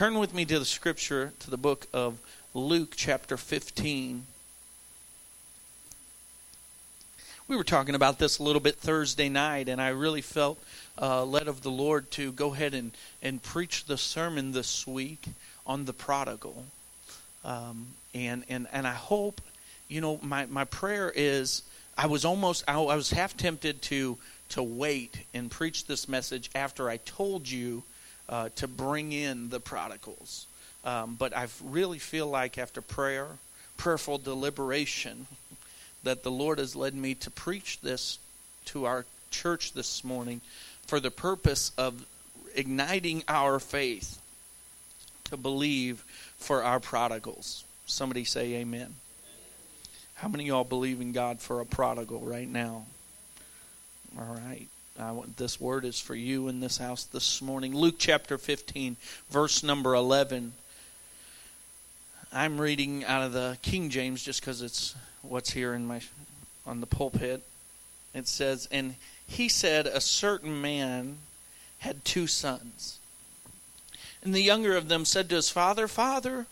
Turn with me to the scripture, to the book of Luke chapter 15. We were talking about this a little bit Thursday night, and I really felt led of the Lord to go ahead and preach the sermon this week on the prodigal. And I hope, you know, my prayer is, I was half tempted to wait and preach this message after I told you to bring in the prodigals. But I really feel like after prayer, prayerful deliberation, that the Lord has led me to preach this to our church this morning for the purpose of igniting our faith to believe for our prodigals. Somebody say amen. How many of y'all believe in God for a prodigal right now? All right. This word is for you in this house this morning. Luke chapter 15, verse number 11. I'm reading out of the King James just because it's what's here on the pulpit. It says, "And he said, a certain man had two sons. And the younger of them said to his father, 'Father,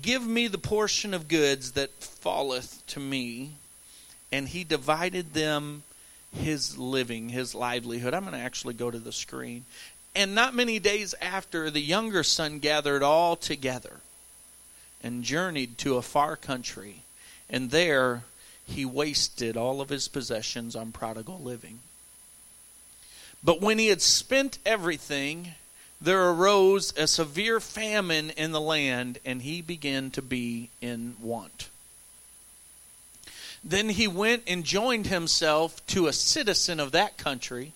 give me the portion of goods that falleth to me.' And he divided them his living," his livelihood. I'm going to actually go to the screen. "And not many days after, the younger son gathered all together and journeyed to a far country. And there he wasted all of his possessions on prodigal living. But when he had spent everything, there arose a severe famine in the land, and he began to be in want. Then he went and joined himself to a citizen of that country,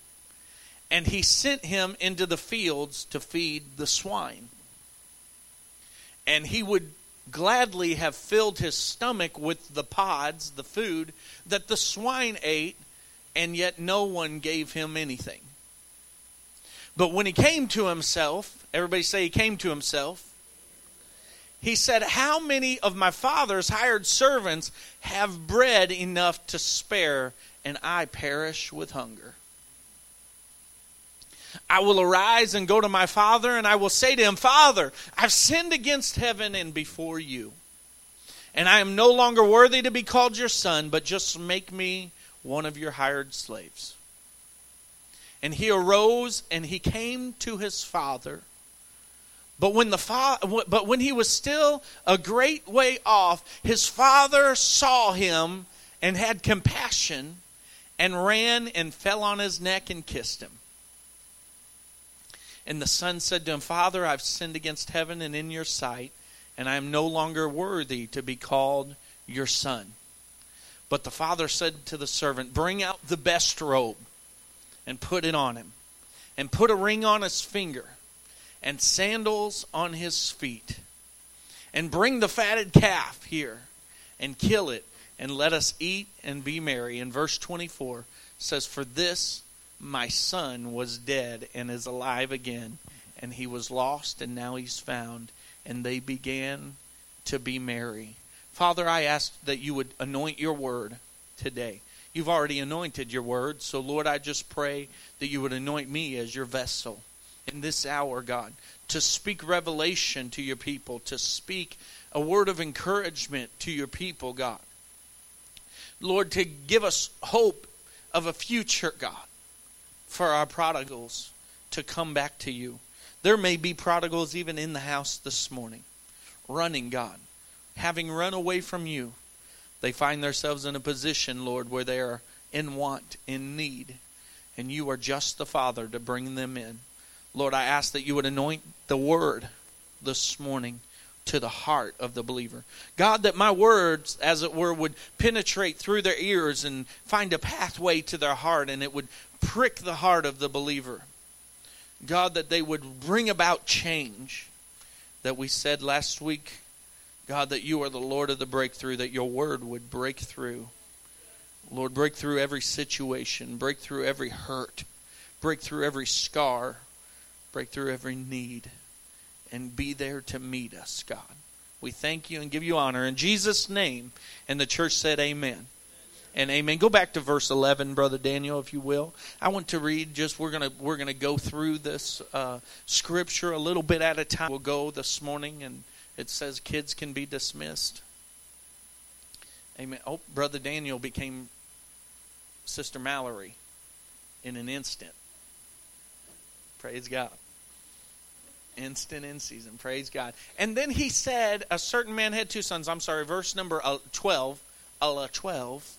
and he sent him into the fields to feed the swine. And he would gladly have filled his stomach with the pods, the food, that the swine ate, and yet no one gave him anything. But when he came to himself," everybody say he came to himself, "he said, 'How many of my father's hired servants have bread enough to spare, and I perish with hunger? I will arise and go to my father, and I will say to him, Father, I've sinned against heaven and before you, and I am no longer worthy to be called your son, but just make me one of your hired slaves.' And he arose and he came to his father. But when he was still a great way off, his father saw him and had compassion and ran and fell on his neck and kissed him. And the son said to him, 'Father, I've sinned against heaven and in your sight, and I am no longer worthy to be called your son.' But the father said to the servant, 'Bring out the best robe and put it on him, and put a ring on his finger, and sandals on his feet. And bring the fatted calf here, and kill it, and let us eat and be merry.'" And verse 24 says, "For this my son was dead and is alive again, and he was lost and now he's found." And they began to be merry. Father, I ask that you would anoint your word today. You've already anointed your word, so Lord, I just pray that you would anoint me as your vessel in this hour, God, to speak revelation to your people, to speak a word of encouragement to your people, God. Lord, to give us hope of a future, God, for our prodigals to come back to you. There may be prodigals even in the house this morning, running, God, having run away from you. They find themselves in a position, Lord, where they are in want, in need. And you are just the Father to bring them in. Lord, I ask that you would anoint the word this morning to the heart of the believer. God, that my words, as it were, would penetrate through their ears and find a pathway to their heart. And it would prick the heart of the believer. God, that they would bring about change. That we said last week, God, that you are the Lord of the breakthrough, that your word would break through. Lord, break through every situation, break through every hurt, break through every scar, break through every need, and be there to meet us, God. We thank you and give you honor in Jesus' name. And the church said amen. and amen. Go back to verse 11, Brother Daniel, if you will. I want to read just, we're going to go through this scripture a little bit at a time. We'll go this morning, and it says kids can be dismissed. Amen. Oh, Brother Daniel became Sister Mallory in an instant. Praise God. Instant in season. Praise God. And then he said, a certain man had two sons. I'm sorry, verse number 12. 12.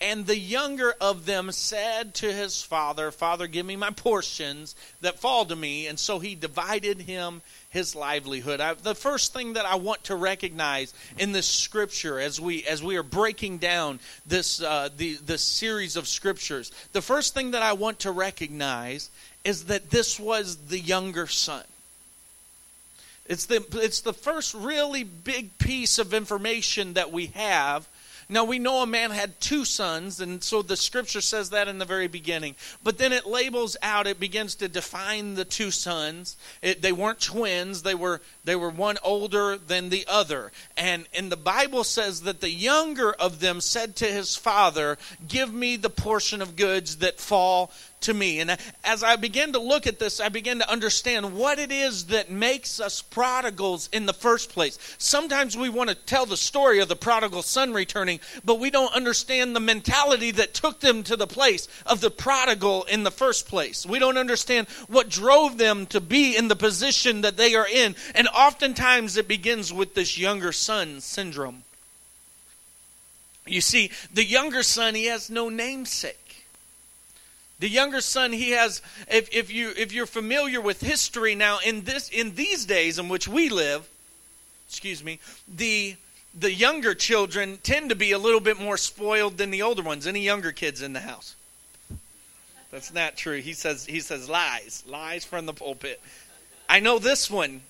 And the younger of them said to his father, Father, give me my portions that fall to me. And so he divided him his livelihood. The first thing that I want to recognize in this scripture, as we are breaking down this the series of scriptures, the first thing that I want to recognize is that this was the younger son. It's the first really big piece of information that we have. Now, we know a man had two sons, and so the scripture says that in the very beginning. But then it labels out, it begins to define the two sons. They weren't twins, they were one older than the other. And the Bible says that the younger of them said to his father, give me the portion of goods that fall to me. And as I begin to look at this, I begin to understand what it is that makes us prodigals in the first place. Sometimes we want to tell the story of the prodigal son returning, but we don't understand the mentality that took them to the place of the prodigal in the first place. We don't understand what drove them to be in the position that they are in. And oftentimes it begins with this younger son syndrome. You see, the younger son, he has no namesake. The younger son, he has, if you're familiar with history now, in these days in which we live, the younger children tend to be a little bit more spoiled than the older ones. Any younger kids in the house? That's not true. He says lies from the pulpit. I know this one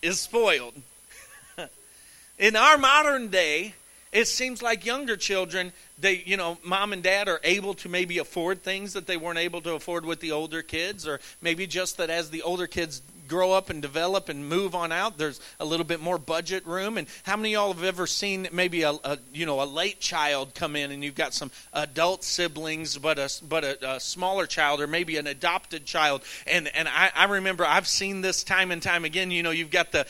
is spoiled. In our modern day, it seems like younger children, mom and dad are able to maybe afford things that they weren't able to afford with the older kids, or maybe just that as the older kids grow up and develop and move on out, there's a little bit more budget room. And how many of y'all have ever seen maybe a late child come in, and you've got some adult siblings, but a smaller child, or maybe an adopted child? And I remember I've seen this time and time again. You've got the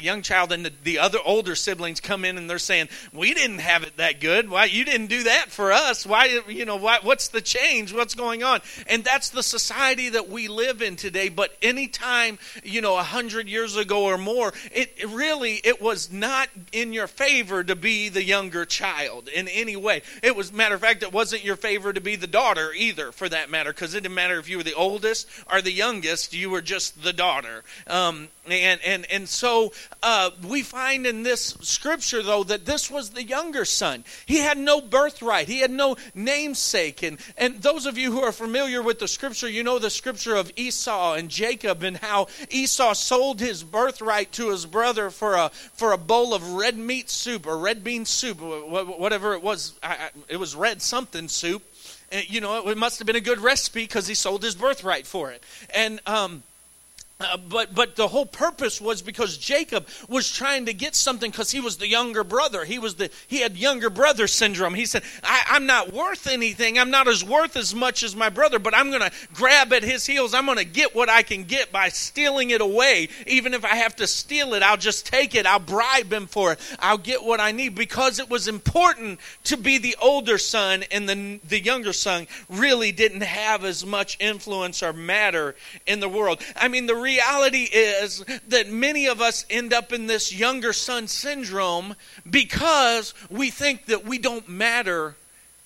young child, and the other older siblings come in, and they're saying, "We didn't have it that good. Why you didn't do that for us? Why? What's the change? What's going on?" And that's the society that we live in today. But anytime 100 years ago or more, it was not in your favor to be the younger child in any way. It was, matter of fact, it wasn't your favor to be the daughter either, for that matter, because it didn't matter if you were the oldest or the youngest, you were just the daughter. So we find in this scripture, though, that this was the younger son. He had no birthright. He had no namesake. And those of you who are familiar with the scripture, you know the scripture of Esau and Jacob, and how Esau sold his birthright to his brother for a bowl of red meat soup, or red bean soup, whatever it was. It was red something soup. It must have been a good recipe, because he sold his birthright for it. And But the whole purpose was because Jacob was trying to get something, because he was the younger brother. He had younger brother syndrome. He said, I'm not worth anything. I'm not as worth as much as my brother, but I'm going to grab at his heels. I'm going to get what I can get by stealing it away. Even if I have to steal it, I'll just take it. I'll bribe him for it. I'll get what I need, because it was important to be the older son, and the younger son really didn't have as much influence or matter in the world. I mean, the reality is that many of us end up in this younger son syndrome because we think that we don't matter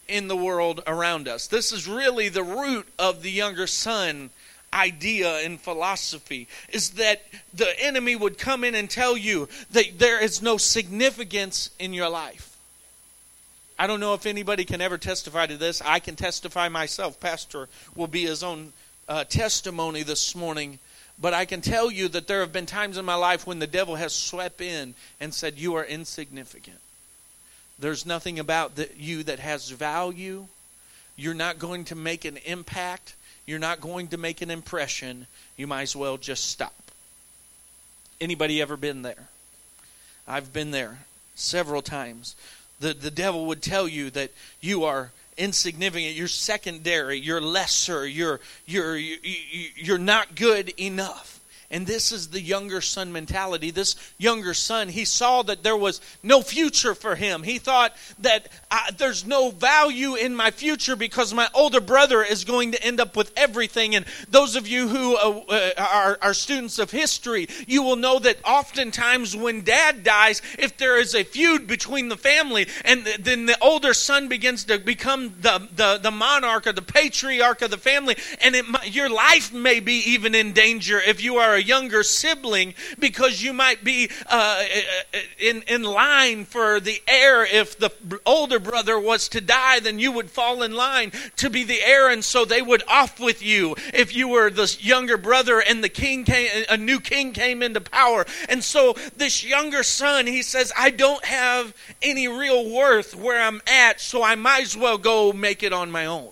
in the world around us. This is really the root of the younger son idea and philosophy, is that the enemy would come in and tell you that there is no significance in your life. I don't know if anybody can ever testify to this. I can testify myself. Pastor will be his own testimony this morning. But I can tell you that there have been times in my life when the devil has swept in and said, you are insignificant. There's nothing about you that has value. You're not going to make an impact. You're not going to make an impression. You might as well just stop. Anybody ever been there? I've been there several times. the devil would tell you that you are insignificant, you're secondary, you're lesser, you're not good enough. And this is the younger son mentality. This younger son, he saw that there was no future for him. He thought that there's no value in my future because my older brother is going to end up with everything. And those of you who are students of history, you will know that oftentimes when dad dies, if there is a feud between the family, and then the older son begins to become the monarch or the patriarch of the family, and your life may be even in danger if you are a younger sibling, because you might be in line for the heir. If the older brother was to die, then you would fall in line to be the heir, and so they would off with you if you were the younger brother and a new king came into power. And so this younger son, he says, I don't have any real worth where I'm at, so I might as well go make it on my own.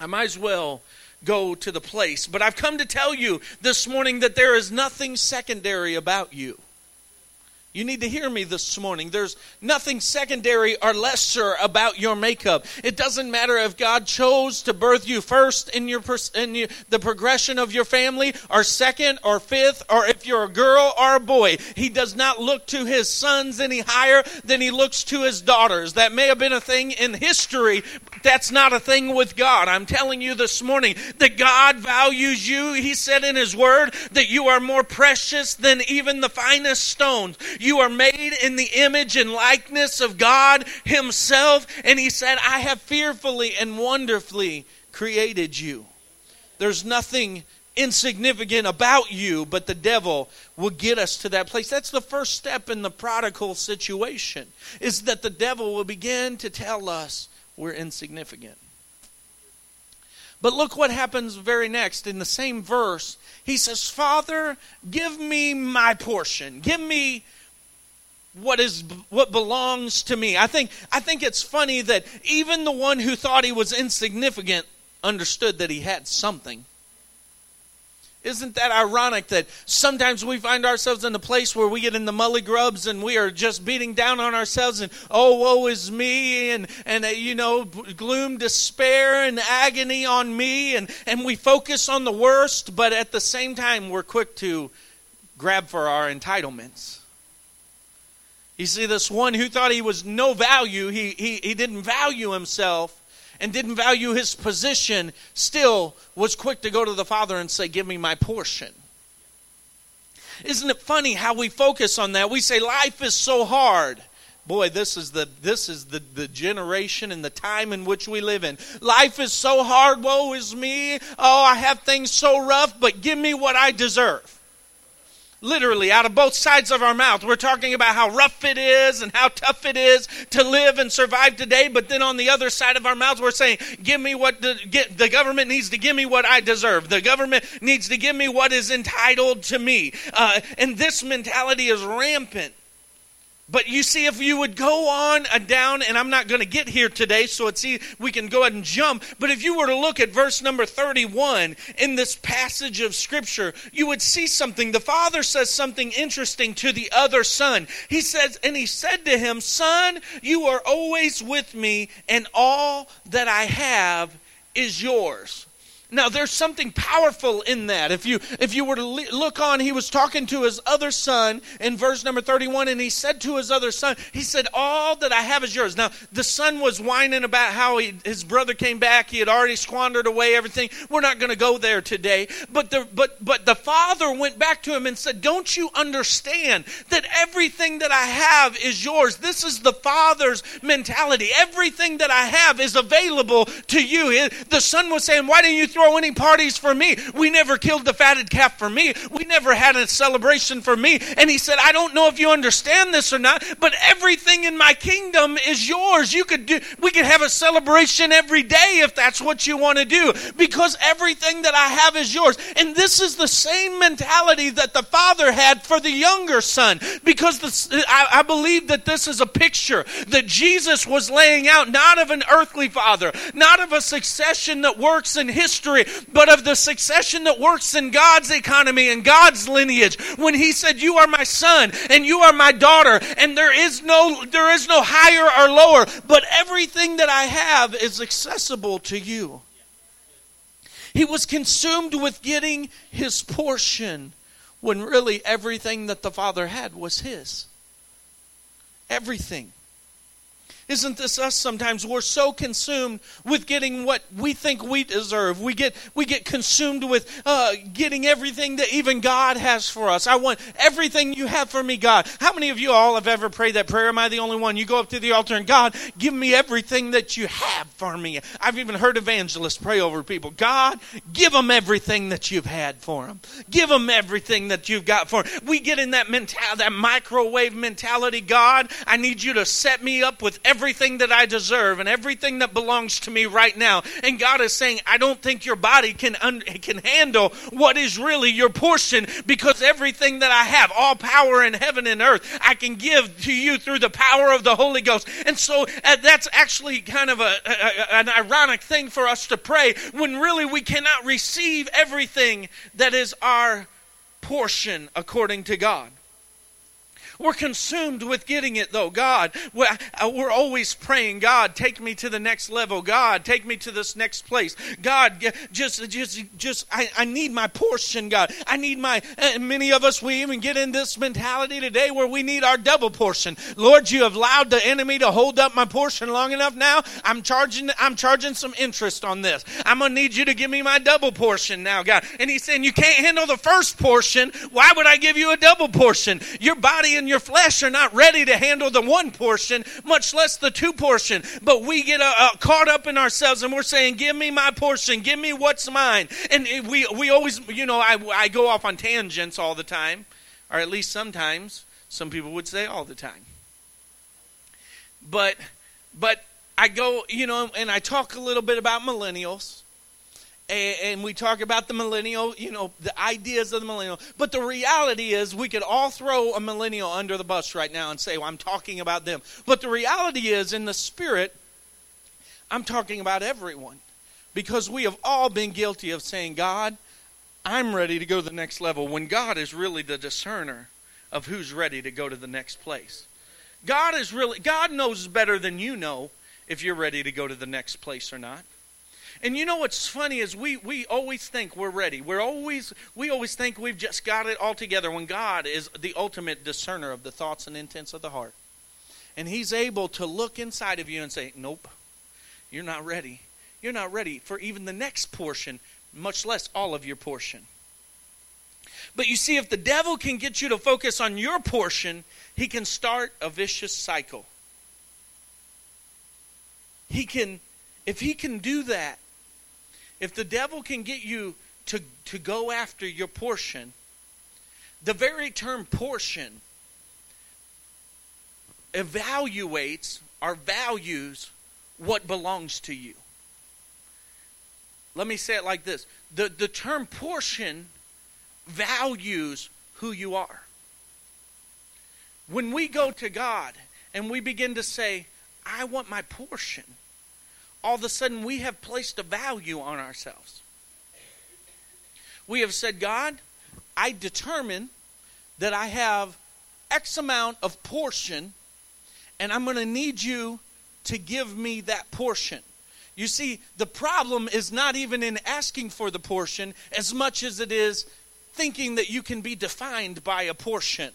I might as well go to the place. But I've come to tell you this morning that there is nothing secondary about you. You need to hear me this morning. There's nothing secondary or lesser about your makeup. It doesn't matter if God chose to birth you first in the progression of your family, or second or fifth, or if you're a girl or a boy. He does not look to his sons any higher than he looks to his daughters. That may have been a thing in history, but that's not a thing with God. I'm telling you this morning that God values you. He said in his word that you are more precious than even the finest stones. You are made in the image and likeness of God himself. And he said, I have fearfully and wonderfully created you. There's nothing insignificant about you, but the devil will get us to that place. That's the first step in the prodigal situation, is that the devil will begin to tell us we're insignificant. But look what happens very next. In the same verse, he says, Father, give me my portion. Give me what belongs to me. I think it's funny that even the one who thought he was insignificant understood that he had something. Isn't that ironic that sometimes we find ourselves in a place where we get in the mully grubs and we are just beating down on ourselves and, oh, woe is me, and gloom, despair, and agony on me, and we focus on the worst, but at the same time we're quick to grab for our entitlements. You see, this one who thought he was no value, he didn't value himself, and didn't value his position, still was quick to go to the Father and say, give me my portion. Isn't it funny how we focus on that? We say, life is so hard. Boy, this is the generation and the time in which we live in. Life is so hard, woe is me. Oh, I have things so rough, but give me what I deserve. Literally, out of both sides of our mouth, we're talking about how rough it is and how tough it is to live and survive today. But then on the other side of our mouths, we're saying, the government needs to give me what I deserve. The government needs to give me what is entitled to me. And this mentality is rampant. But you see, if you would go on down, and I'm not going to get here today, so we can go ahead and jump. But if you were to look at verse number 31 in this passage of Scripture, you would see something. The father says something interesting to the other son. He says, and he said to him, Son, you are always with me, and all that I have is yours. Now, there's something powerful in that. If you were to look on, he was talking to his other son in verse number 31, and he said to his other son, he said, all that I have is yours. Now, the son was whining about how his brother came back. He had already squandered away everything. We're not going to go there today. But the father went back to him and said, don't you understand that everything that I have is yours? This is the father's mentality. Everything that I have is available to you. The son was saying, why didn't you throw any parties for me? We never killed the fatted calf for me. We never had a celebration for me. And he said, I don't know if you understand this or not, but everything in my kingdom is yours. We could have a celebration every day if that's what you want to do, because everything that I have is yours. And this is the same mentality that the father had for the younger son, because I believe that this is a picture that Jesus was laying out, not of an earthly father, not of a succession that works in history, history, but of the succession that works in God's economy and God's lineage. When he said, you are my son and you are my daughter, and there is no higher or lower, but everything that I have is accessible to you. He was consumed with getting his portion when really everything that the Father had was his. Everything. Isn't this us sometimes? We're so consumed with getting what we think we deserve. We get consumed with getting everything that even God has for us. I want everything you have for me, God. How many of you all have ever prayed that prayer? Am I the only one? You go up to the altar and, God, give me everything that you have for me. I've even heard evangelists pray over people. God, give them everything that you've had for them. Give them everything that you've got for them. We get in that mentality, that microwave mentality. God, I need you to set me up with everything that I deserve and everything that belongs to me right now. And God is saying, I don't think your body can handle what is really your portion, because everything that I have, all power in heaven and earth, I can give to you through the power of the Holy Ghost. And so that's actually kind of an ironic thing for us to pray, when really we cannot receive everything that is our portion according to God. We're consumed with getting it, though. God, we're always praying, God, take me to the next level. God, take me to this next place. God, I need my portion, God. I need my, and many of us, we even get in this mentality today where we need our double portion. Lord, you have allowed the enemy to hold up my portion long enough now. I'm charging some interest on this. I'm going to need you to give me my double portion now, God. And he's saying, you can't handle the first portion. Why would I give you a double portion? Your body and your flesh are not ready to handle the one portion, much less the two portion. But we get caught up in ourselves, and we're saying, give me my portion, give me what's mine. And we always, you know, I go off on tangents all the time, or at least sometimes. Some people would say all the time. But I go, you know, and I talk a little bit about millennials. And we talk about the millennial, you know, the ideas of the millennial. But the reality is, we could all throw a millennial under the bus right now and say, well, I'm talking about them. But the reality is, in the spirit, I'm talking about everyone. Because we have all been guilty of saying, God, I'm ready to go to the next level, when God is really the discerner of who's ready to go to the next place. God knows better than you know if you're ready to go to the next place or not. And you know what's funny is we always think we're ready. We always think we've just got it all together, when God is the ultimate discerner of the thoughts and intents of the heart. And he's able to look inside of you and say, nope, you're not ready. You're not ready for even the next portion, much less all of your portion. But you see, if the devil can get you to focus on your portion, he can start a vicious cycle. If he can do that, if the devil can get you to go after your portion, the very term portion evaluates or values what belongs to you. Let me say it like this. The term portion values who you are. When we go to God and we begin to say, I want my portion, all of a sudden we have placed a value on ourselves. We have said, God, I determine that I have X amount of portion, and I'm going to need you to give me that portion. You see, the problem is not even in asking for the portion as much as it is thinking that you can be defined by a portion.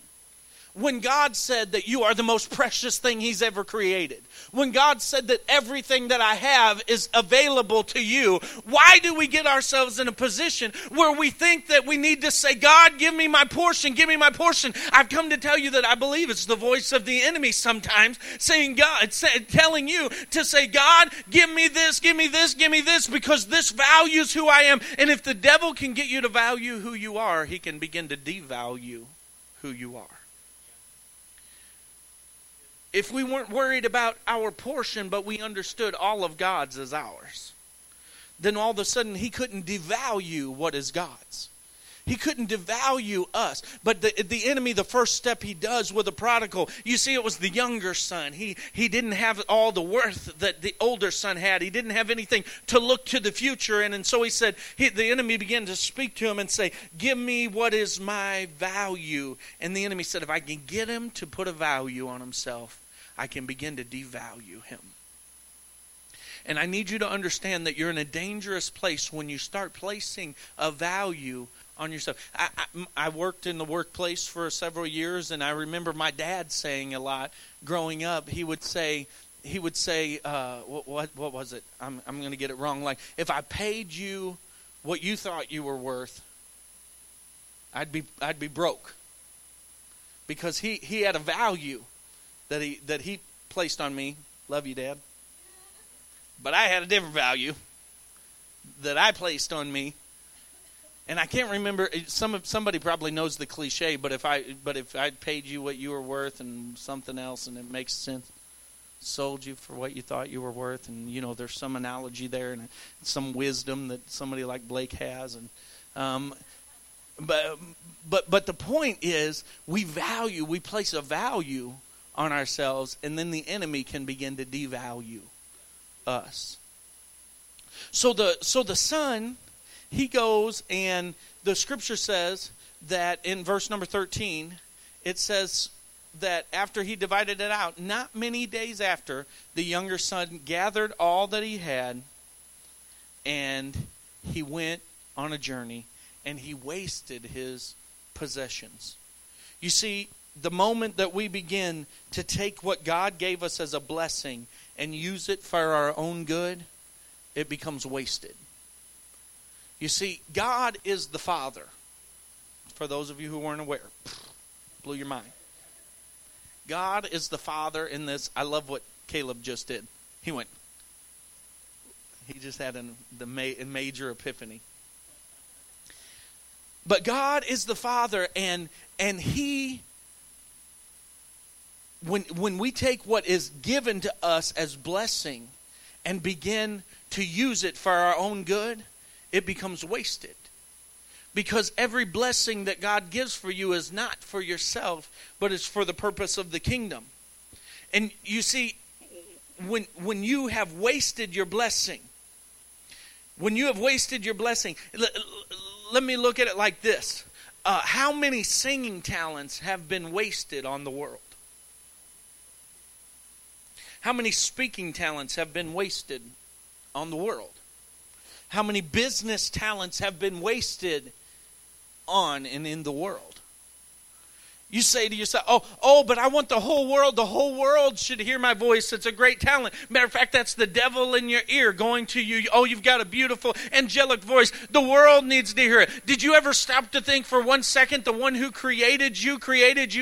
When God said that you are the most precious thing he's ever created, when God said that everything that I have is available to you, why do we get ourselves in a position where we think that we need to say, God, give me my portion, give me my portion? I've come to tell you that I believe it's the voice of the enemy sometimes saying, God, telling you to say, God, give me this, give me this, give me this, because this values who I am. And if the devil can get you to value who you are, he can begin to devalue who you are. If we weren't worried about our portion, but we understood all of God's as ours, then all of a sudden he couldn't devalue what is God's. He couldn't devalue us. But the enemy, the first step he does with a prodigal, you see, it was the younger son. He didn't have all the worth that the older son had. He didn't have anything to look to the future. And so he said, the enemy began to speak to him and say, give me what is my value. And the enemy said, if I can get him to put a value on himself, I can begin to devalue him. And I need you to understand that you're in a dangerous place when you start placing a value on yourself. I worked in the workplace for several years, and I remember my dad saying a lot growing up. He would say, what was it? I'm going to get it wrong. Like, if I paid you what you thought you were worth, I'd be broke, because he had a value that he placed on me. Love you, Dad. But I had a different value that I placed on me. And I can't remember, somebody probably knows the cliche, but if I paid you what you were worth and something else, and it makes sense, sold you for what you thought you were worth, and you know, there's some analogy there and some wisdom that somebody like Blake has, and but the point is, we place a value on ourselves, and then the enemy can begin to devalue us. So the son, he goes, and the scripture says that in verse number 13, it says that after he divided it out, not many days after, the younger son gathered all that he had, and he went on a journey, and he wasted his possessions. You see, the moment that we begin to take what God gave us as a blessing and use it for our own good, it becomes wasted. You see, God is the Father. For those of you who weren't aware, blew your mind. God is the Father in this. I love what Caleb just did. He just had a major epiphany. But God is the Father, and He, when we take what is given to us as blessing and begin to use it for our own good, it becomes wasted. Because every blessing that God gives for you is not for yourself, but it's for the purpose of the kingdom. And you see, when you have wasted your blessing, let me look at it like this. How many singing talents have been wasted on the world? How many speaking talents have been wasted on the world? How many business talents have been wasted on and in the world? You say to yourself, but I want the whole world. The whole world should hear my voice. It's a great talent. Matter of fact, that's the devil in your ear going to you. Oh, you've got a beautiful angelic voice. The world needs to hear it. Did you ever stop to think for one second the one who created you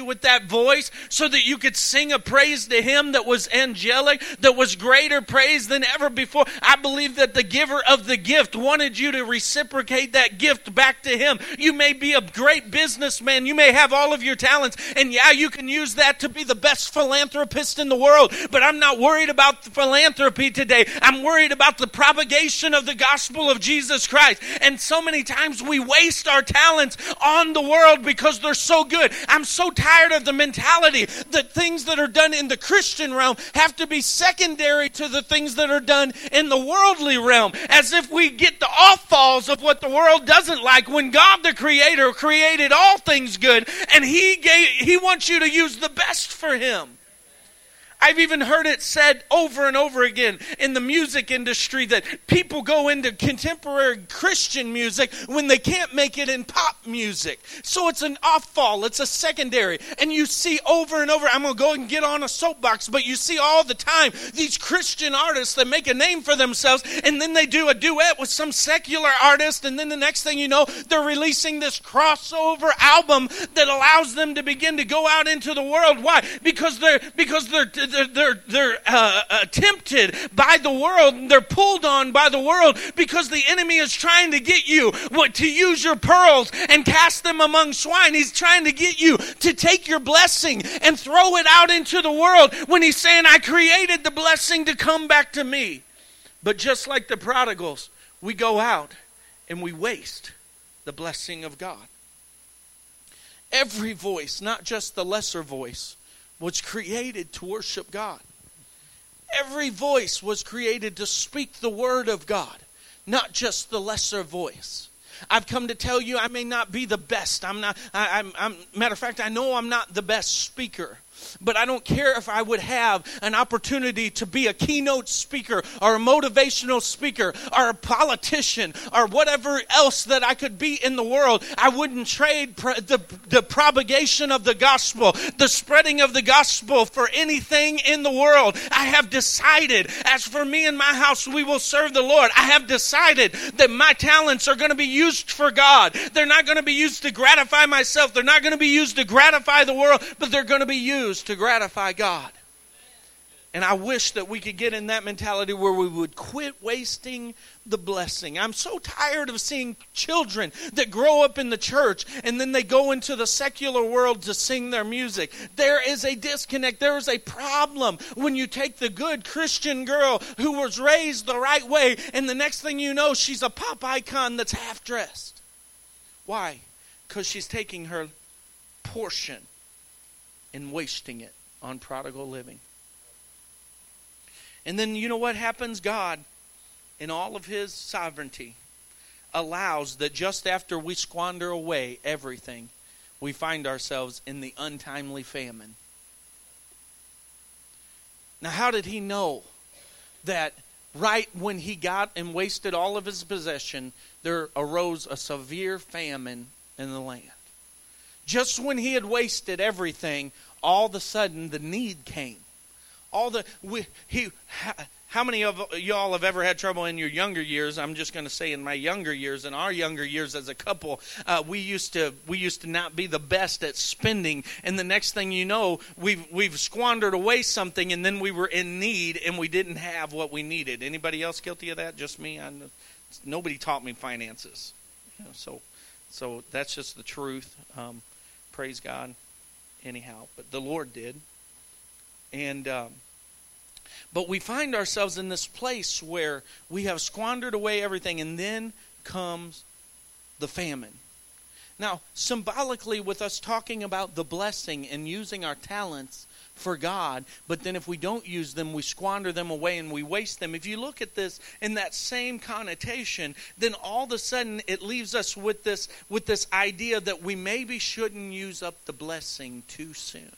with that voice so that you could sing a praise to him that was angelic, that was greater praise than ever before? I believe that the giver of the gift wanted you to reciprocate that gift back to him. You may be a great businessman. You may have all of your talents. And yeah, you can use that to be the best philanthropist in the world. But I'm not worried about the philanthropy today. I'm worried about the propagation of the gospel of Jesus Christ. And so many times we waste our talents on the world because they're so good. I'm so tired of the mentality that things that are done in the Christian realm have to be secondary to the things that are done in the worldly realm. As if we get the offalls of what the world doesn't like, when God the Creator created all things good, and He wants you to use the best for him. I've even heard it said over and over again in the music industry that people go into contemporary Christian music when they can't make it in pop music. So it's an offal, it's a secondary. And you see over and over, I'm going to go and get on a soapbox, but you see all the time these Christian artists that make a name for themselves, and then they do a duet with some secular artist, and then the next thing you know, they're releasing this crossover album that allows them to begin to go out into the world. Why? Because they're tempted by the world, and they're pulled on by the world, because the enemy is trying to get you to use your pearls and cast them among swine. He's trying to get you to take your blessing and throw it out into the world, when he's saying, I created the blessing to come back to me. But just like the prodigals, we go out and we waste the blessing of God. Every voice, not just the lesser voice, was created to worship God. Every voice was created to speak the word of God, not just the lesser voice. I've come to tell you I may not be the best. Matter of fact, I know I'm not the best speaker. But I don't care if I would have an opportunity to be a keynote speaker or a motivational speaker or a politician or whatever else that I could be in the world. I wouldn't trade the propagation of the gospel, the spreading of the gospel for anything in the world. I have decided, as for me and my house, we will serve the Lord. I have decided that my talents are going to be used for God. They're not going to be used to gratify myself. They're not going to be used to gratify the world, but they're going to be used to gratify God. And I wish that we could get in that mentality where we would quit wasting the blessing. I'm so tired of seeing children that grow up in the church and then they go into the secular world to sing their music. There is a disconnect. There is a problem when you take the good Christian girl who was raised the right way and the next thing you know, she's a pop icon that's half-dressed. Why? Because she's taking her portion and wasting it on prodigal living. And then you know what happens? God, in all of his sovereignty, allows that just after we squander away everything, we find ourselves in the untimely famine. Now, how did he know that right when he got and wasted all of his possession, there arose a severe famine in the land? Just when he had wasted everything, all of a sudden the need came. How many of y'all have ever had trouble in your younger years? I'm just going to say in my younger years, in our younger years as a couple, we used to not be the best at spending. And the next thing you know, we've squandered away something, and then we were in need, and we didn't have what we needed. Anybody else guilty of that? Just me? Nobody taught me finances, so that's just the truth. Praise God, anyhow. But the Lord did. And but we find ourselves in this place where we have squandered away everything, and then comes the famine. Now, symbolically, with us talking about the blessing and using our talents for God, but then if we don't use them, we squander them away and we waste them. If you look at this in that same connotation, then all of a sudden it leaves us with this idea that we maybe shouldn't use up the blessing too soon.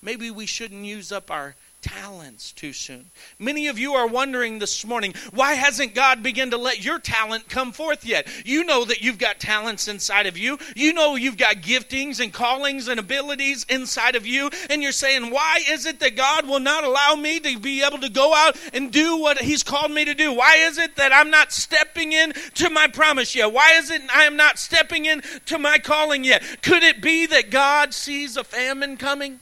Maybe we shouldn't use up our talents too soon. Many of you are wondering this morning, why hasn't God begun to let your talent come forth yet? You know that you've got talents inside of you. You know you've got giftings and callings and abilities inside of you. And you're saying, why is it that God will not allow me to be able to go out and do what he's called me to do? Why is it that I'm not stepping in to my promise yet? Why is it I am not stepping in to my calling yet? Could it be that God sees a famine coming?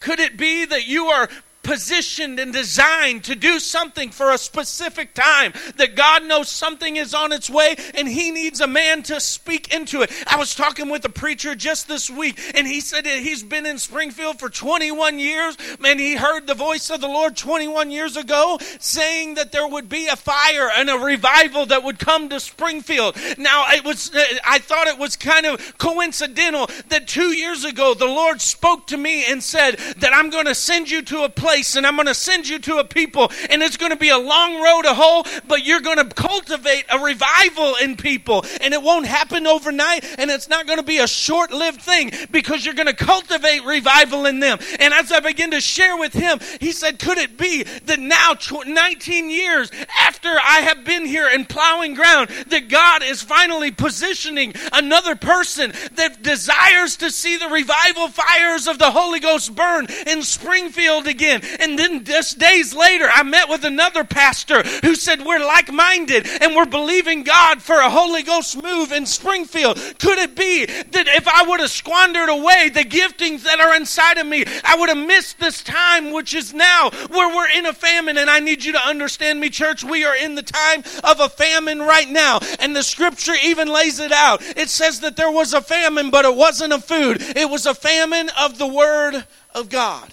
Could it be that you are positioned and designed to do something for a specific time, that God knows something is on its way and he needs a man to speak into it? I was talking with a preacher just this week, and he said that he's been in Springfield for 21 years, and he heard the voice of the Lord 21 years ago saying that there would be a fire and a revival that would come to Springfield. Now, I thought it was kind of coincidental that 2 years ago the Lord spoke to me and said that I'm going to send you to a place, and I'm going to send you to a people, and it's going to be a long road to hoe, but you're going to cultivate a revival in people, and it won't happen overnight, and it's not going to be a short-lived thing, because you're going to cultivate revival in them. And as I begin to share with him, he said, could it be that now 19 years after I have been here and plowing ground, that God is finally positioning another person that desires to see the revival fires of the Holy Ghost burn in Springfield again? And then just days later, I met with another pastor who said, we're like-minded and we're believing God for a Holy Ghost move in Springfield. Could it be that if I would have squandered away the giftings that are inside of me, I would have missed this time, which is now, where we're in a famine? And I need you to understand me, church, we are in the time of a famine right now. And the scripture even lays it out. It says that there was a famine, but it wasn't of food. It was a famine of the Word of God.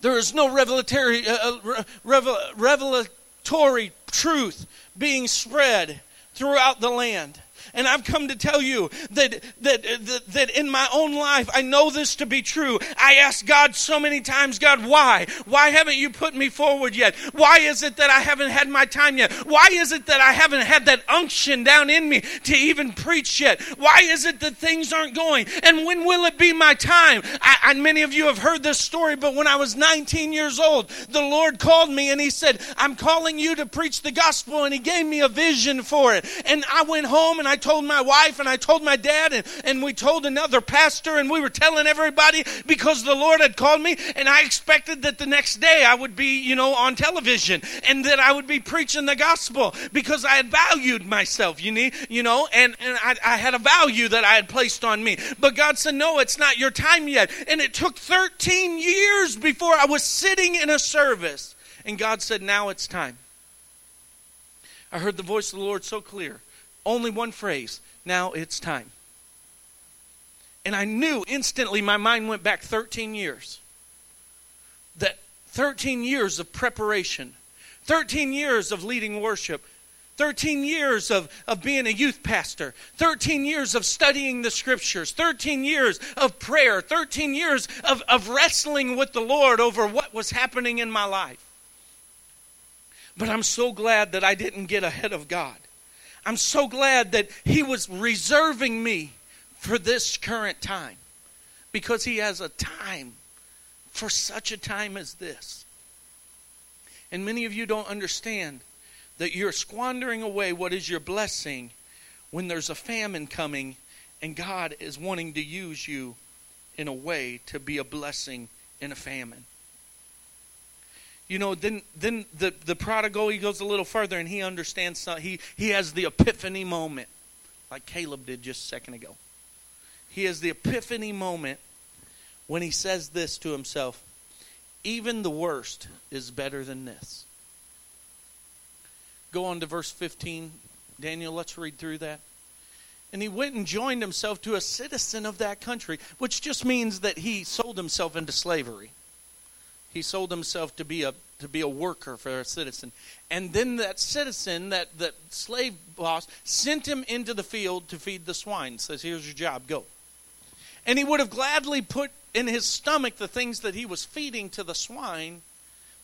There is no revelatory truth being spread throughout the land. And I've come to tell you that in my own life, I know this to be true. I asked God so many times, God, why? Why haven't you put me forward yet? Why is it that I haven't had my time yet? Why is it that I haven't had that unction down in me to even preach yet? Why is it that things aren't going? And when will it be my time? Many of you have heard this story, but when I was 19 years old, the Lord called me and he said, I'm calling you to preach the gospel. And he gave me a vision for it. And I went home and I told my wife and I told my dad and we told another pastor and we were telling everybody because the Lord had called me. And I expected that the next day I would be, on television and that I would be preaching the gospel because I had valued myself, and I had a value that I had placed on me. But God said, no, it's not your time yet. And it took 13 years before I was sitting in a service. And God said, now it's time. I heard the voice of the Lord so clear. Only one phrase, now it's time. And I knew instantly, my mind went back 13 years. That 13 years of preparation, 13 years of leading worship, 13 years of being a youth pastor, 13 years of studying the scriptures, 13 years of prayer, 13 years of wrestling with the Lord over what was happening in my life. But I'm so glad that I didn't get ahead of God. I'm so glad that He was reserving me for this current time, because He has a time for such a time as this. And many of you don't understand that you're squandering away what is your blessing when there's a famine coming and God is wanting to use you in a way to be a blessing in a famine. Then the prodigal, he goes a little further and he understands something. He has the epiphany moment, like Caleb did just a second ago. He has the epiphany moment when he says this to himself, even the worst is better than this. Go on to verse 15. Daniel, let's read through that. And he went and joined himself to a citizen of that country, which just means that he sold himself into slavery. He sold himself to be a worker for a citizen. And then that citizen, that slave boss, sent him into the field to feed the swine. Says, here's your job, go. And he would have gladly put in his stomach the things that he was feeding to the swine,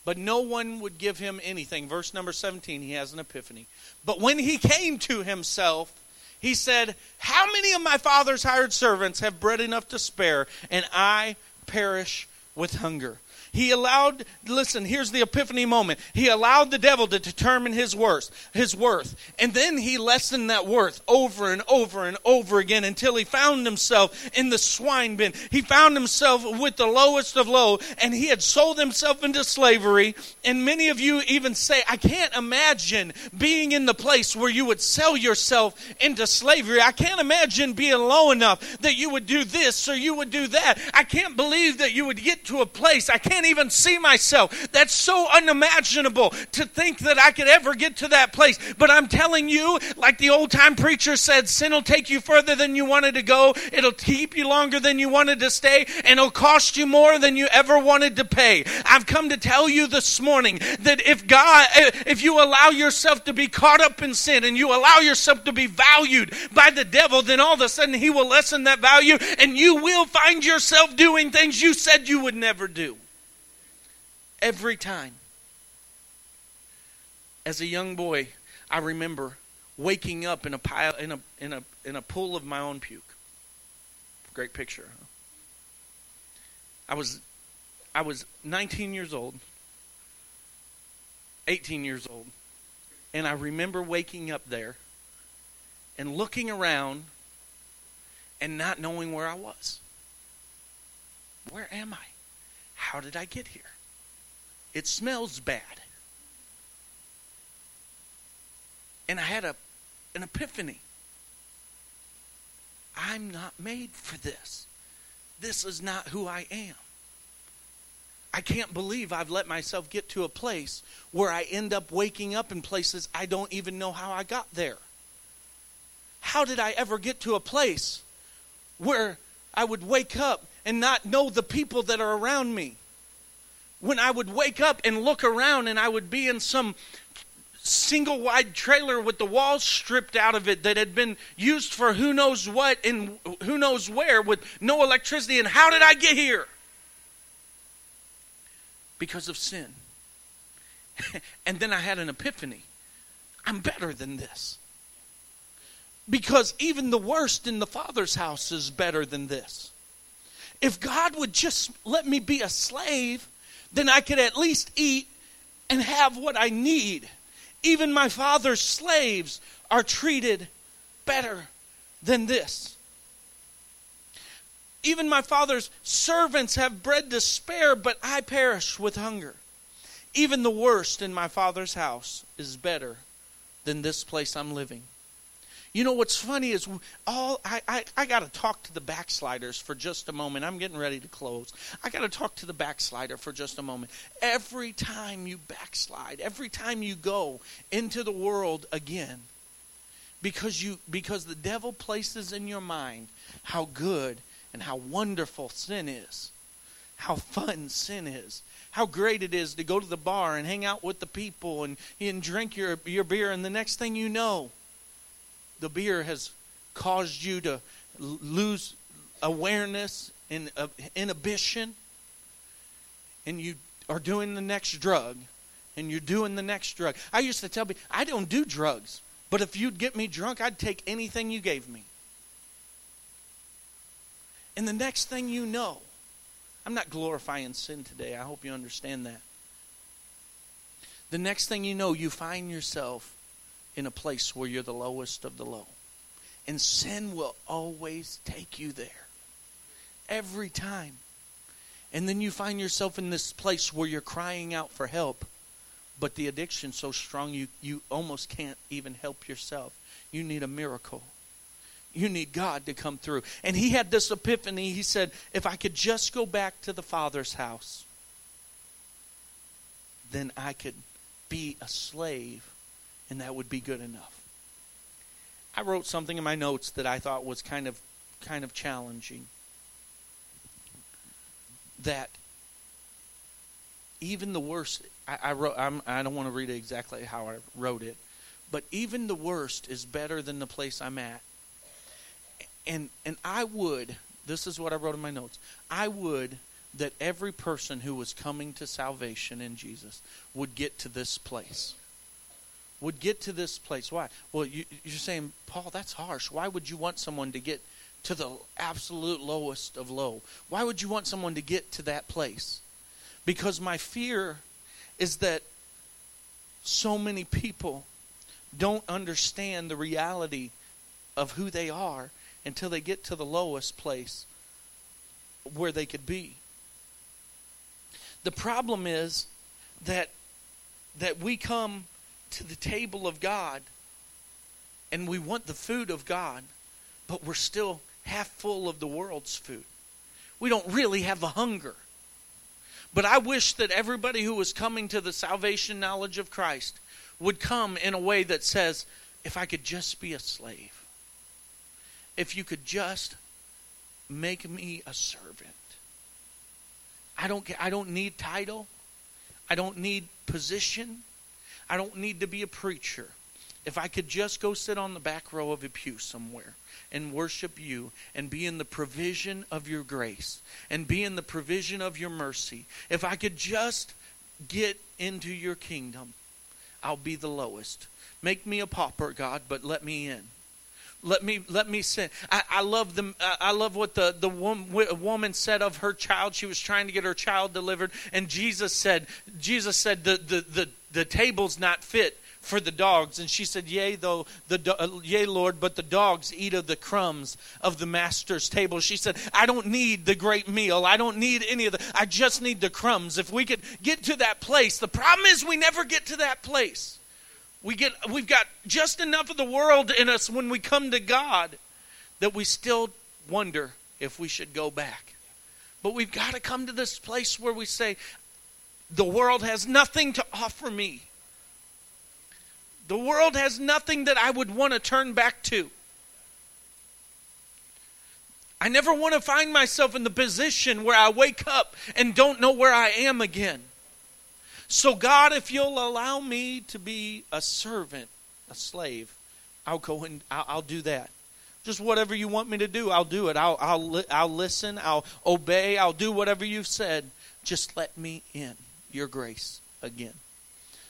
but no one would give him anything. Verse number 17, he has an epiphany. But when he came to himself, he said, how many of my father's hired servants have bread enough to spare, and I perish with hunger? He allowed, listen, here's the epiphany moment. He allowed the devil to determine his worth. And then he lessened that worth over and over and over again until he found himself in the swine bin. He found himself with the lowest of low, and he had sold himself into slavery. And many of you even say, I can't imagine being in the place where you would sell yourself into slavery. I can't imagine being low enough that you would do this or you would do that. I can't believe that you would get to a place. I can't even see myself. That's so unimaginable to think that I could ever get to that place. But I'm telling you, like the old time preacher said, sin will take you further than you wanted to go. It'll keep you longer than you wanted to stay, and it'll cost you more than you ever wanted to pay. I've come to tell you this morning that if you allow yourself to be caught up in sin and you allow yourself to be valued by the devil, then all of a sudden he will lessen that value and you will find yourself doing things you said you would never do. Every time. As a young boy, I remember waking up in a pool of my own puke. Great picture. Huh? I was 19 years old, 18 years old, and I remember waking up there and looking around and not knowing where I was. Where am I? How did I get here? It smells bad. And I had an epiphany. I'm not made for this. This is not who I am. I can't believe I've let myself get to a place where I end up waking up in places I don't even know how I got there. How did I ever get to a place where I would wake up and not know the people that are around me? When I would wake up and look around and I would be in some single wide trailer with the walls stripped out of it that had been used for who knows what and who knows where with no electricity. And how did I get here? Because of sin. And then I had an epiphany. I'm better than this. Because even the worst in the Father's house is better than this. If God would just let me be a slave, then I could at least eat and have what I need. Even my Father's slaves are treated better than this. Even my Father's servants have bread to spare, but I perish with hunger. Even the worst in my Father's house is better than this place I'm living. You know what's funny is I got to talk to the backsliders for just a moment. I'm getting ready to close. I got to talk to the backslider for just a moment. Every time you backslide, every time you go into the world again, because the devil places in your mind how good and how wonderful sin is, how fun sin is, how great it is to go to the bar and hang out with the people and drink your beer, and the next thing you know, the beer has caused you to lose awareness and inhibition, and you are doing the next drug, and you're doing the next drug. I used to tell people, I don't do drugs, but if you'd get me drunk, I'd take anything you gave me. And the next thing you know, I'm not glorifying sin today. I hope you understand that. The next thing you know, you find yourself in a place where you're the lowest of the low. And sin will always take you there. Every time. And then you find yourself in this place where you're crying out for help. But the addiction's so strong you almost can't even help yourself. You need a miracle. You need God to come through. And he had this epiphany. He said, if I could just go back to the Father's house, then I could be a slave. And that would be good enough. I wrote something in my notes that I thought was kind of challenging. That even the worst, I don't want to read it exactly how I wrote it, but even the worst is better than the place I'm at. And I would, this is what I wrote in my notes, I would that every person who was coming to salvation in Jesus would get to this place. Would get to this place. Why? Well, you're saying, Paul, that's harsh. Why would you want someone to get to the absolute lowest of low? Why would you want someone to get to that place? Because my fear is that so many people don't understand the reality of who they are until they get to the lowest place where they could be. The problem is that we come to the table of God, and we want the food of God, but we're still half full of the world's food. We don't really have a hunger. But I wish that everybody who was coming to the salvation knowledge of Christ would come in a way that says, if I could just be a slave, if you could just make me a servant. I don't need title. I don't need position. I don't need to be a preacher. If I could just go sit on the back row of a pew somewhere and worship you and be in the provision of your grace and be in the provision of your mercy, if I could just get into your kingdom, I'll be the lowest. Make me a pauper, God, but let me in. Let me sin. I love what the woman said of her child. She was trying to get her child delivered, and Jesus said the table's not fit for the dogs. And she said, yea, Lord, but the dogs eat of the crumbs of the master's table. She said, I don't need the great meal. I don't need any of I just need the crumbs. If we could get to that place. The problem is we never get to that place. We've got just enough of the world in us when we come to God that we still wonder if we should go back. But we've got to come to this place where we say, the world has nothing to offer me. The world has nothing that I would want to turn back to. I never want to find myself in the position where I wake up and don't know where I am again. So God, if you'll allow me to be a servant, a slave, I'll go and I'll do that. Just whatever you want me to do, I'll do it. I'll listen, I'll obey, I'll do whatever you've said. Just let me in your grace again.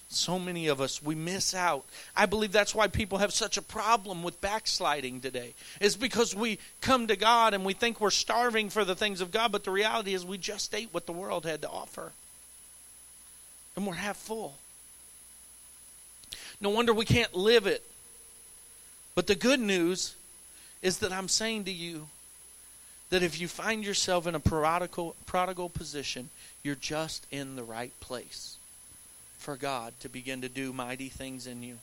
So many of us, we miss out. I believe that's why people have such a problem with backsliding today. It's because we come to God and we think we're starving for the things of God, but the reality is we just ate what the world had to offer. And we're half full. No wonder we can't live it. But the good news is that I'm saying to you that if you find yourself in a prodigal position, you're just in the right place for God to begin to do mighty things in you.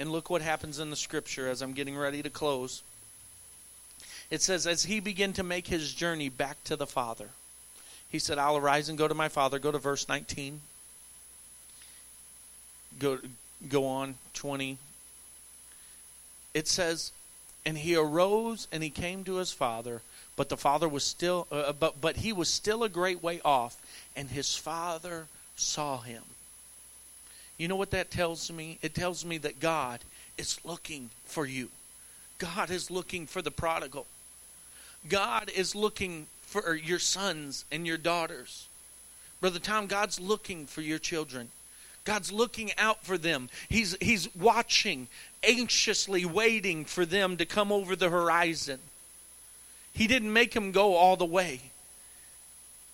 And look what happens in the scripture as I'm getting ready to close. It says, as he began to make his journey back to the Father, he said, I'll arise and go to my Father. Go to verse 19. Go on, 20. It says, and he arose and he came to his father, but the father was still, but he was still a great way off, and his father saw him. You know what that tells me? It tells me that God is looking for you. God is looking for the prodigal. God is looking for your sons and your daughters. Brother Tom, God's looking for your children. God's looking out for them. He's watching, anxiously waiting for them to come over the horizon. He didn't make him go all the way.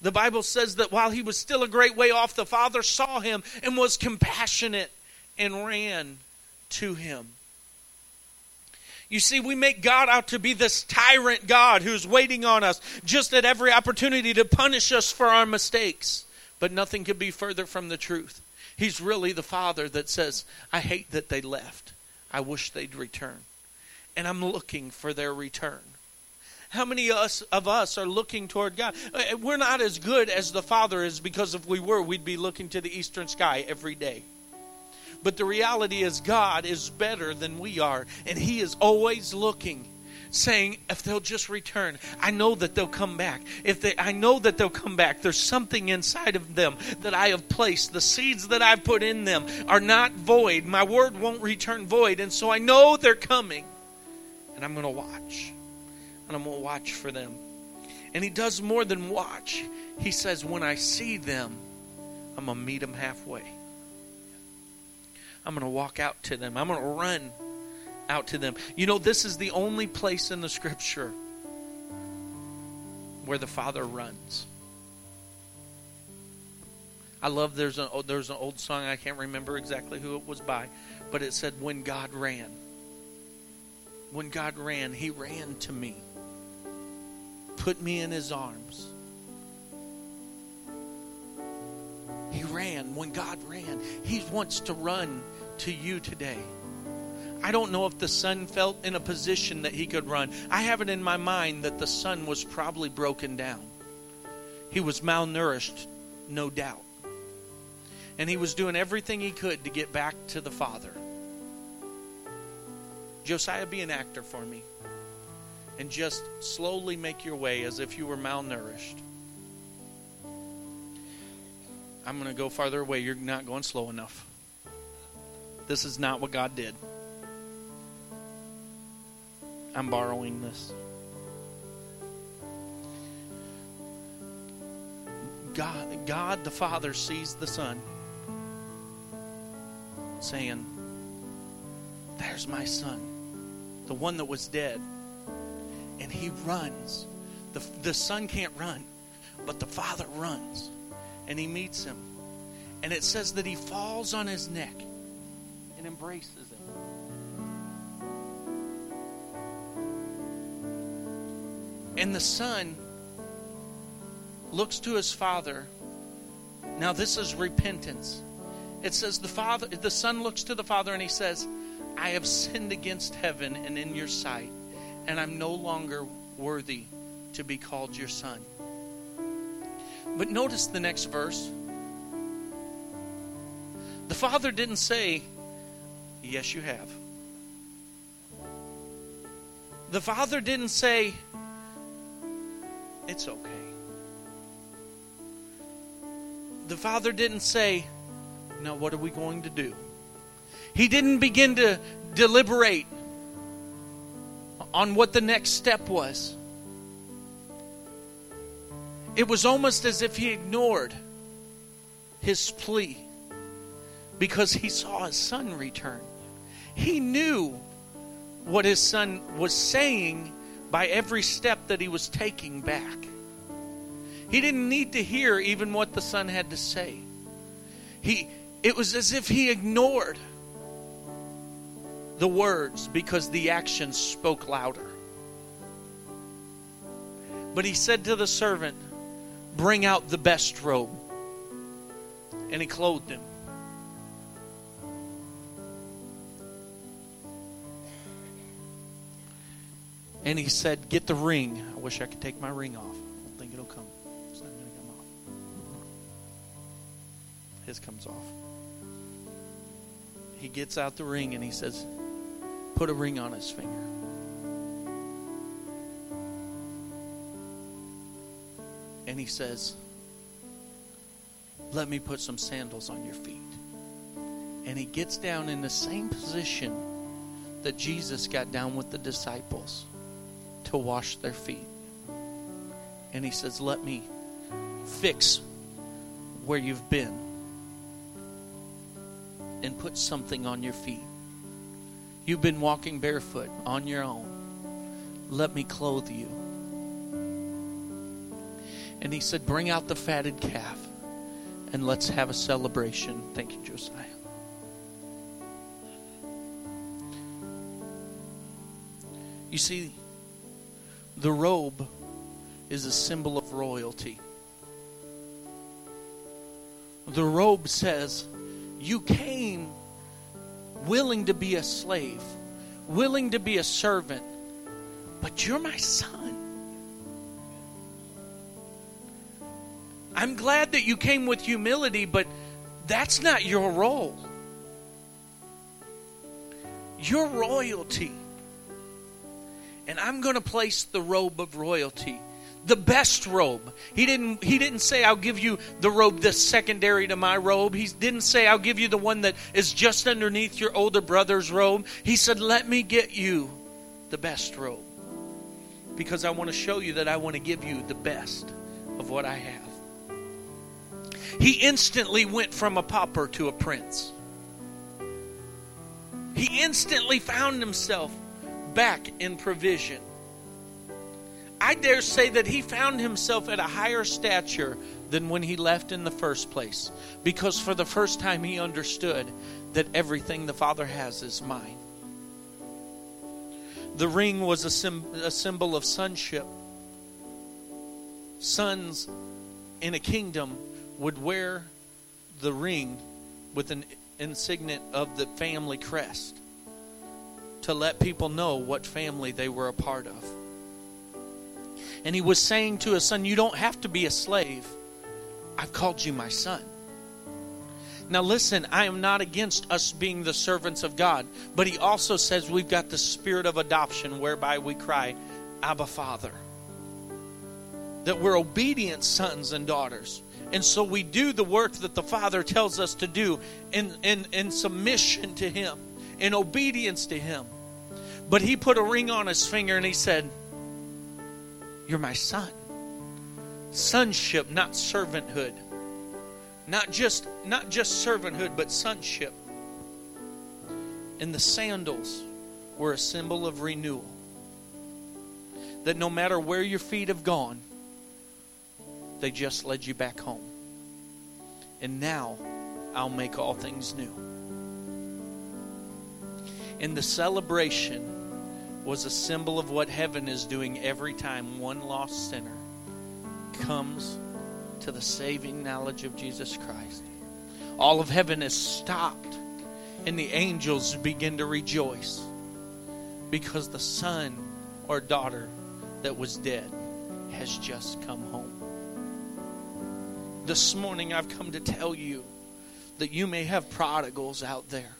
The Bible says that while he was still a great way off, the Father saw him and was compassionate and ran to him. You see, we make God out to be this tyrant God who's waiting on us just at every opportunity to punish us for our mistakes. But nothing could be further from the truth. He's really the father that says, I hate that they left. I wish they'd return. And I'm looking for their return. How many of us are looking toward God? We're not as good as the Father is, because if we were, we'd be looking to the eastern sky every day. But the reality is God is better than we are, and he is always looking, saying, if they'll just return, I know that they'll come back. I know that they'll come back. There's something inside of them that I have placed. The seeds that I've put in them are not void. My word won't return void. And so I know they're coming. And I'm going to watch. And I'm going to watch for them. And he does more than watch. He says, when I see them, I'm going to meet them halfway. I'm going to walk out to them. I'm going to run out to them. You know, this is the only place in the scripture where the Father runs. I love, there's an old song, I can't remember exactly who it was by, but it said, when God ran, he ran to me, put me in his arms. He ran. When God ran, he wants to run to you today. I don't know if the son felt in a position that he could run. I have it in my mind that the son was probably broken down. He was malnourished, no doubt. And he was doing everything he could to get back to the Father. Josiah, be an actor for me. And just slowly make your way as if you were malnourished. I'm going to go farther away. You're not going slow enough. This is not what God did. I'm borrowing this. God the Father sees the Son saying, there's my son, the one that was dead. And he runs. The Son can't run, but the Father runs. And he meets him. And it says that he falls on his neck and embraces him. And the son looks to his father. Now this is repentance. It says the son looks to the father and he says, I have sinned against heaven and in your sight, and I'm no longer worthy to be called your son. But notice the next verse. The father didn't say, yes, you have. The father didn't say, it's okay. the father didn't say, now what are we going to do? He didn't begin to deliberate on what the next step was. It was almost as if he ignored his plea because he saw his son return. He knew what his son was saying by every step that he was taking back. He didn't need to hear even what the son had to say. It was as if he ignored the words because the actions spoke louder. But he said to the servant, bring out the best robe. And he clothed him. And he said, get the ring. I wish I could take my ring off. I don't think it'll come. It's not going to come off. His comes off. He gets out the ring and he says, put a ring on his finger. And he says, let me put some sandals on your feet. And he gets down in the same position that Jesus got down with the disciples to wash their feet. And he says, let me fix where you've been and put something on your feet. You've been walking barefoot on your own. Let me clothe you. And he said, bring out the fatted calf and let's have a celebration. Thank you, Josiah. You see, the robe is a symbol of royalty. The robe says, you came willing to be a slave, willing to be a servant, but you're my son. I'm glad that you came with humility, but that's not your role. You're royalty. And I'm going to place the robe of royalty, the best robe. He didn't say, I'll give you the robe that's secondary to my robe. He didn't say, I'll give you the one that is just underneath your older brother's robe. He said, let me get you the best robe because I want to show you that I want to give you the best of what I have. He instantly went from a pauper to a prince. He instantly found himself back in provision. I dare say that he found himself at a higher stature than when he left in the first place, because for the first time he understood that everything the Father has is mine. The ring was a symbol of sonship. Sons in a kingdom would wear the ring with an insignia of the family crest, to let people know what family they were a part of. And he was saying to his son, you don't have to be a slave. I've called you my son. Now listen, I am not against us being the servants of God, but he also says we've got the spirit of adoption whereby we cry, Abba, Father. That we're obedient sons and daughters. And so we do the work that the Father tells us to do in submission to him, in obedience to him. But he put a ring on his finger and he said, you're my son. Sonship, not servanthood. Not just servanthood, but sonship. And the sandals were a symbol of renewal. That no matter where your feet have gone, they just led you back home. And now I'll make all things new. And the celebration was a symbol of what heaven is doing every time one lost sinner comes to the saving knowledge of Jesus Christ. All of heaven is stopped, and the angels begin to rejoice because the son or daughter that was dead has just come home. This morning I've come to tell you that you may have prodigals out there.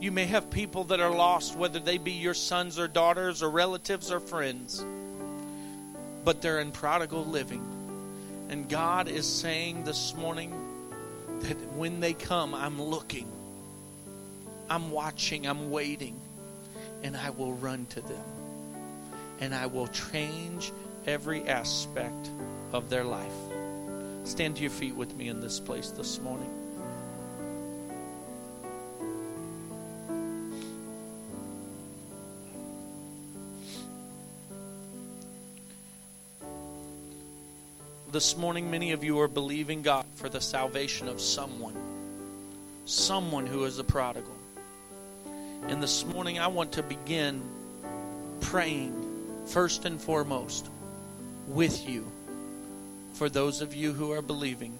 You may have people that are lost, whether they be your sons or daughters or relatives or friends, but they're in prodigal living. And God is saying this morning that when they come, I'm looking, I'm watching, I'm waiting, and I will run to them. And I will change every aspect of their life. Stand to your feet with me in this place this morning. This morning, many of you are believing God for the salvation of someone. Someone who is a prodigal. And this morning, I want to begin praying, first and foremost, with you. For those of you who are believing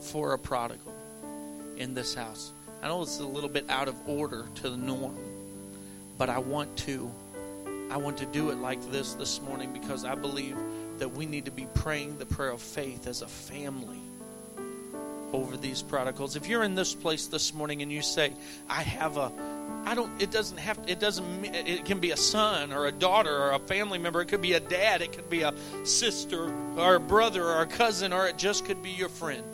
for a prodigal in this house. I know it's a little bit out of order to the norm. But I want to do it like this morning because I believe that we need to be praying the prayer of faith as a family over these prodigals. If you're in this place this morning and you say, it can be a son or a daughter or a family member. It could be a dad. It could be a sister or a brother or a cousin, or it just could be your friend.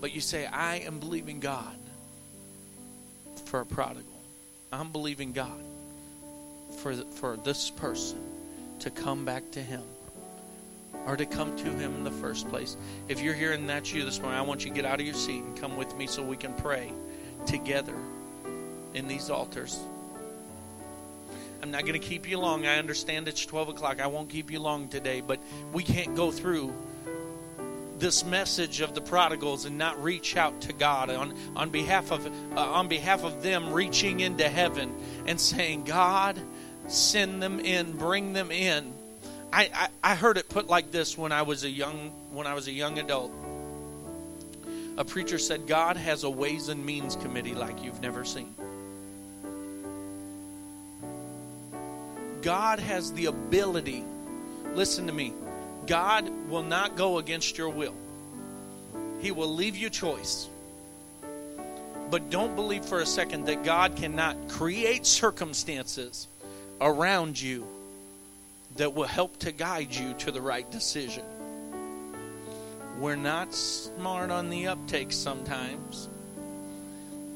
But you say, I am believing God for a prodigal. I'm believing God for this person to come back to Him, or to come to Him in the first place. If you're here and that's you this morning, I want you to get out of your seat and come with me so we can pray together in these altars. I'm not going to keep you long. I understand it's 12 o'clock. I won't keep you long today, but we can't go through this message of the prodigals and not reach out to God on behalf of them, reaching into heaven and saying, God, send them in, bring them in. I heard it put like this when I was a young adult. A preacher said, God has a ways and means committee like you've never seen. God has the ability. Listen to me. God will not go against your will. He will leave you choice. But don't believe for a second that God cannot create circumstances around you that will help to guide you to the right decision. We're not smart on the uptake sometimes.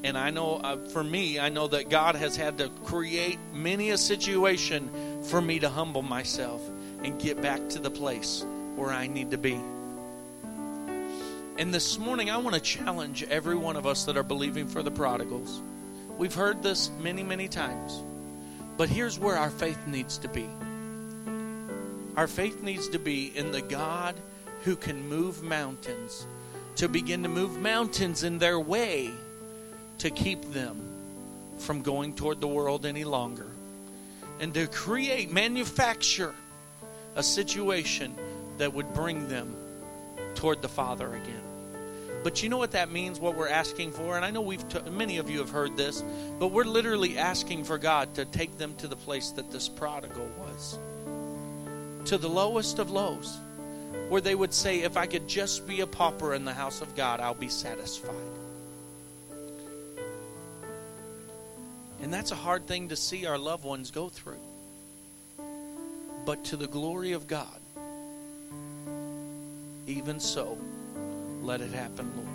And I know, for me, I know that God has had to create many a situation for me to humble myself and get back to the place where I need to be. And this morning, I want to challenge every one of us that are believing for the prodigals. We've heard this many, many times. But here's where our faith needs to be. Our faith needs to be in the God who can move mountains, to begin to move mountains in their way to keep them from going toward the world any longer. And to create, manufacture a situation that would bring them toward the Father again. But you know what that means, what we're asking for? And I know many of you have heard this, but we're literally asking for God to take them to the place that this prodigal was. To the lowest of lows, where they would say, if I could just be a pauper in the house of God, I'll be satisfied. And that's a hard thing to see our loved ones go through. But to the glory of God, even so, let it happen, Lord.